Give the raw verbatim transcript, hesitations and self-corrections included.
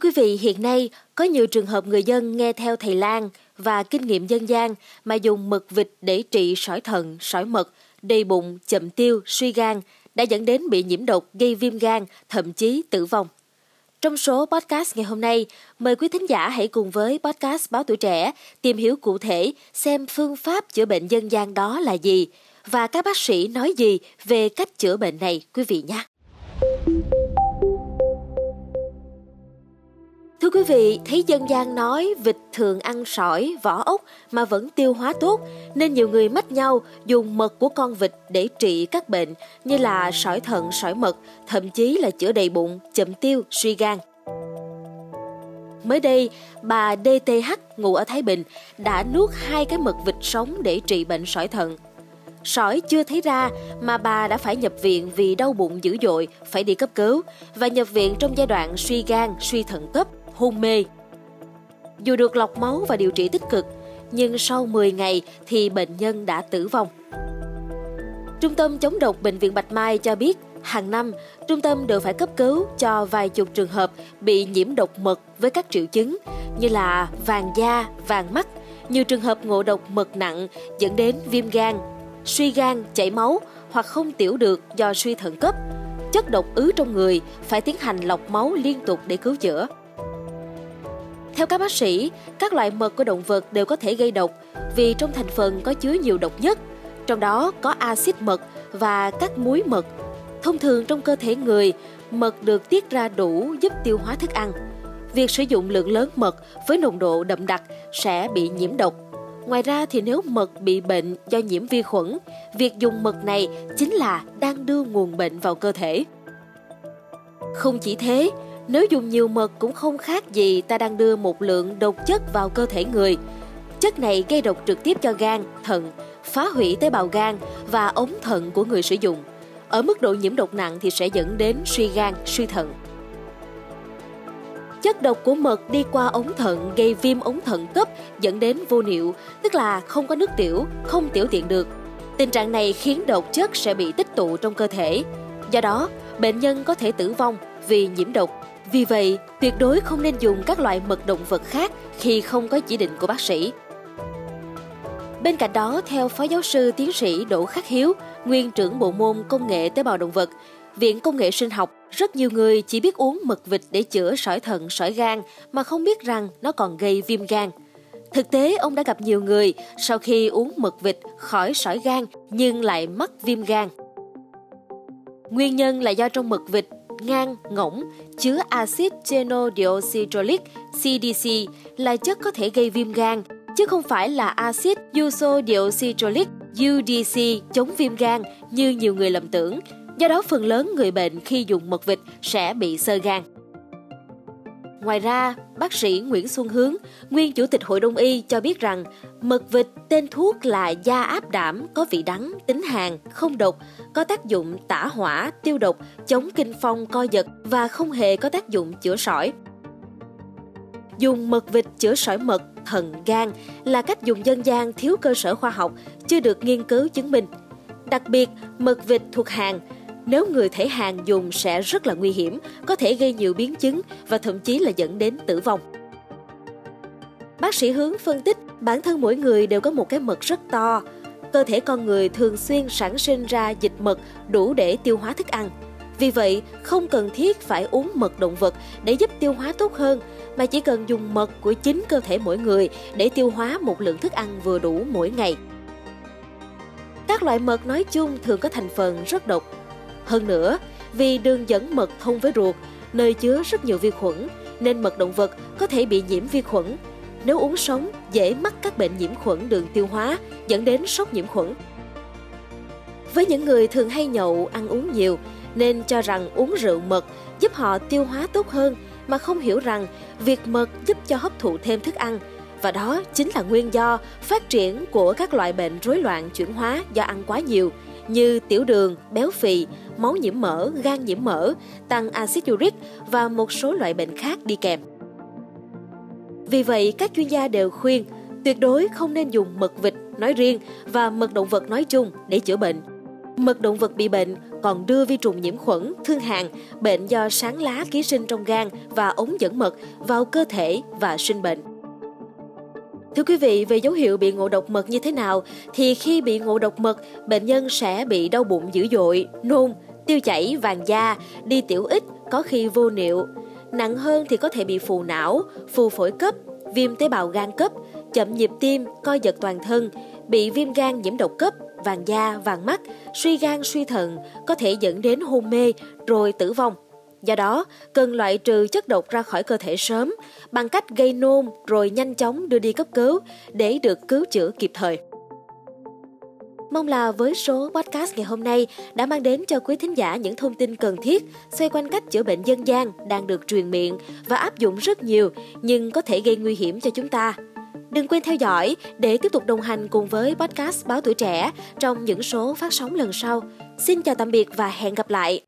quý vị, hiện nay có nhiều trường hợp người dân nghe theo thầy lang và kinh nghiệm dân gian mà dùng mật vịt để trị sỏi thận, sỏi mật, đầy bụng, chậm tiêu, suy gan đã dẫn đến bị nhiễm độc gây viêm gan, thậm chí tử vong. Trong số podcast ngày hôm nay, mời quý thính giả hãy cùng với podcast Báo Tuổi Trẻ tìm hiểu cụ thể xem phương pháp chữa bệnh dân gian đó là gì và các bác sĩ nói gì về cách chữa bệnh này quý vị nhé. Thưa quý vị, thấy dân gian nói vịt thường ăn sỏi, vỏ ốc mà vẫn tiêu hóa tốt, nên nhiều người mách nhau dùng mật của con vịt để trị các bệnh như là sỏi thận, sỏi mật, thậm chí là chữa đầy bụng, chậm tiêu, suy gan. Mới đây, bà đê tê hát ngụ ở Thái Bình đã nuốt hai cái mật vịt sống để trị bệnh sỏi thận. Sỏi chưa thấy ra mà bà đã phải nhập viện vì đau bụng dữ dội, phải đi cấp cứu và nhập viện trong giai đoạn suy gan, suy thận cấp, hôn mê. Dù được lọc máu và điều trị tích cực, nhưng sau mười ngày thì bệnh nhân đã tử vong. Trung tâm chống độc Bệnh viện Bạch Mai cho biết, hàng năm, trung tâm đều phải cấp cứu cho vài chục trường hợp bị nhiễm độc mật với các triệu chứng như là vàng da, vàng mắt, nhiều trường hợp ngộ độc mật nặng dẫn đến viêm gan, suy gan, chảy máu hoặc không tiểu được do suy thận cấp, chất độc ứ trong người, phải tiến hành lọc máu liên tục để cứu chữa. Theo các bác sĩ, các loại mật của động vật đều có thể gây độc vì trong thành phần có chứa nhiều độc nhất, trong đó có axit mật và các muối mật. Thông thường trong cơ thể người, mật được tiết ra đủ giúp tiêu hóa thức ăn. Việc sử dụng lượng lớn mật với nồng độ đậm đặc sẽ bị nhiễm độc. Ngoài ra thì nếu mật bị bệnh do nhiễm vi khuẩn, việc dùng mật này chính là đang đưa nguồn bệnh vào cơ thể. Không chỉ thế, nếu dùng nhiều mật cũng không khác gì ta đang đưa một lượng độc chất vào cơ thể người. Chất này gây độc trực tiếp cho gan, thận, phá hủy tế bào gan và ống thận của người sử dụng. Ở mức độ nhiễm độc nặng thì sẽ dẫn đến suy gan, suy thận. Chất độc của mật đi qua ống thận gây viêm ống thận cấp dẫn đến vô niệu, tức là không có nước tiểu, không tiểu tiện được. Tình trạng này khiến độc chất sẽ bị tích tụ trong cơ thể. Do đó, bệnh nhân có thể tử vong vì nhiễm độc. Vì vậy, tuyệt đối không nên dùng các loại mật động vật khác khi không có chỉ định của bác sĩ. Bên cạnh đó, theo Phó Giáo sư Tiến sĩ Đỗ Khắc Hiếu, nguyên trưởng bộ môn Công nghệ tế bào động vật, Viện Công nghệ Sinh học, rất nhiều người chỉ biết uống mật vịt để chữa sỏi thận, sỏi gan mà không biết rằng nó còn gây viêm gan. Thực tế, ông đã gặp nhiều người sau khi uống mật vịt khỏi sỏi gan nhưng lại mắc viêm gan. Nguyên nhân là do trong mật vịt, ngan, ngỗng chứa axit genodioxycholic (xê đê xê) là chất có thể gây viêm gan, chứ không phải là axit ursodeoxycholic (u đê xê) chống viêm gan như nhiều người lầm tưởng. Do đó, phần lớn người bệnh khi dùng mật vịt sẽ bị xơ gan. Ngoài ra, bác sĩ Nguyễn Xuân Hướng, nguyên chủ tịch Hội Đông y cho biết rằng mật vịt tên thuốc là da áp đảm, có vị đắng, tính hàn, không độc, có tác dụng tả hỏa, tiêu độc, chống kinh phong, co giật và không hề có tác dụng chữa sỏi. Dùng mật vịt chữa sỏi mật, thận, gan là cách dùng dân gian thiếu cơ sở khoa học, chưa được nghiên cứu chứng minh. Đặc biệt, mật vịt thuộc hàn. Nếu người thể hàn dùng sẽ rất là nguy hiểm, có thể gây nhiều biến chứng và thậm chí là dẫn đến tử vong. Bác sĩ Hướng phân tích, bản thân mỗi người đều có một cái mật rất to. Cơ thể con người thường xuyên sản sinh ra dịch mật đủ để tiêu hóa thức ăn. Vì vậy, không cần thiết phải uống mật động vật để giúp tiêu hóa tốt hơn, mà chỉ cần dùng mật của chính cơ thể mỗi người để tiêu hóa một lượng thức ăn vừa đủ mỗi ngày. Các loại mật nói chung thường có thành phần rất độc. Hơn nữa, vì đường dẫn mật thông với ruột, nơi chứa rất nhiều vi khuẩn, nên mật động vật có thể bị nhiễm vi khuẩn. Nếu uống sống, dễ mắc các bệnh nhiễm khuẩn đường tiêu hóa, dẫn đến sốc nhiễm khuẩn. Với những người thường hay nhậu, ăn uống nhiều, nên cho rằng uống rượu mật giúp họ tiêu hóa tốt hơn, mà không hiểu rằng việc mật giúp cho hấp thụ thêm thức ăn. Và đó chính là nguyên do phát triển của các loại bệnh rối loạn chuyển hóa do ăn quá nhiều, như tiểu đường, béo phì, máu nhiễm mỡ, gan nhiễm mỡ, tăng axit uric và một số loại bệnh khác đi kèm. Vì vậy, các chuyên gia đều khuyên tuyệt đối không nên dùng mật vịt nói riêng và mật động vật nói chung để chữa bệnh. Mật động vật bị bệnh còn đưa vi trùng nhiễm khuẩn, thương hàn, bệnh do sáng lá ký sinh trong gan và ống dẫn mật vào cơ thể và sinh bệnh. Thưa quý vị, về dấu hiệu bị ngộ độc mật như thế nào thì khi bị ngộ độc mật, bệnh nhân sẽ bị đau bụng dữ dội, nôn, tiêu chảy, vàng da, đi tiểu ít, có khi vô niệu. Nặng hơn thì có thể bị phù não, phù phổi cấp, viêm tế bào gan cấp, chậm nhịp tim, coi giật toàn thân, bị viêm gan nhiễm độc cấp, vàng da, vàng mắt, suy gan, suy thận, có thể dẫn đến hôn mê rồi tử vong. Do đó, cần loại trừ chất độc ra khỏi cơ thể sớm bằng cách gây nôn rồi nhanh chóng đưa đi cấp cứu để được cứu chữa kịp thời. Mong là với số podcast ngày hôm nay đã mang đến cho quý thính giả những thông tin cần thiết xoay quanh cách chữa bệnh dân gian đang được truyền miệng và áp dụng rất nhiều nhưng có thể gây nguy hiểm cho chúng ta. Đừng quên theo dõi để tiếp tục đồng hành cùng với podcast Báo Tuổi Trẻ trong những số phát sóng lần sau. Xin chào tạm biệt và hẹn gặp lại!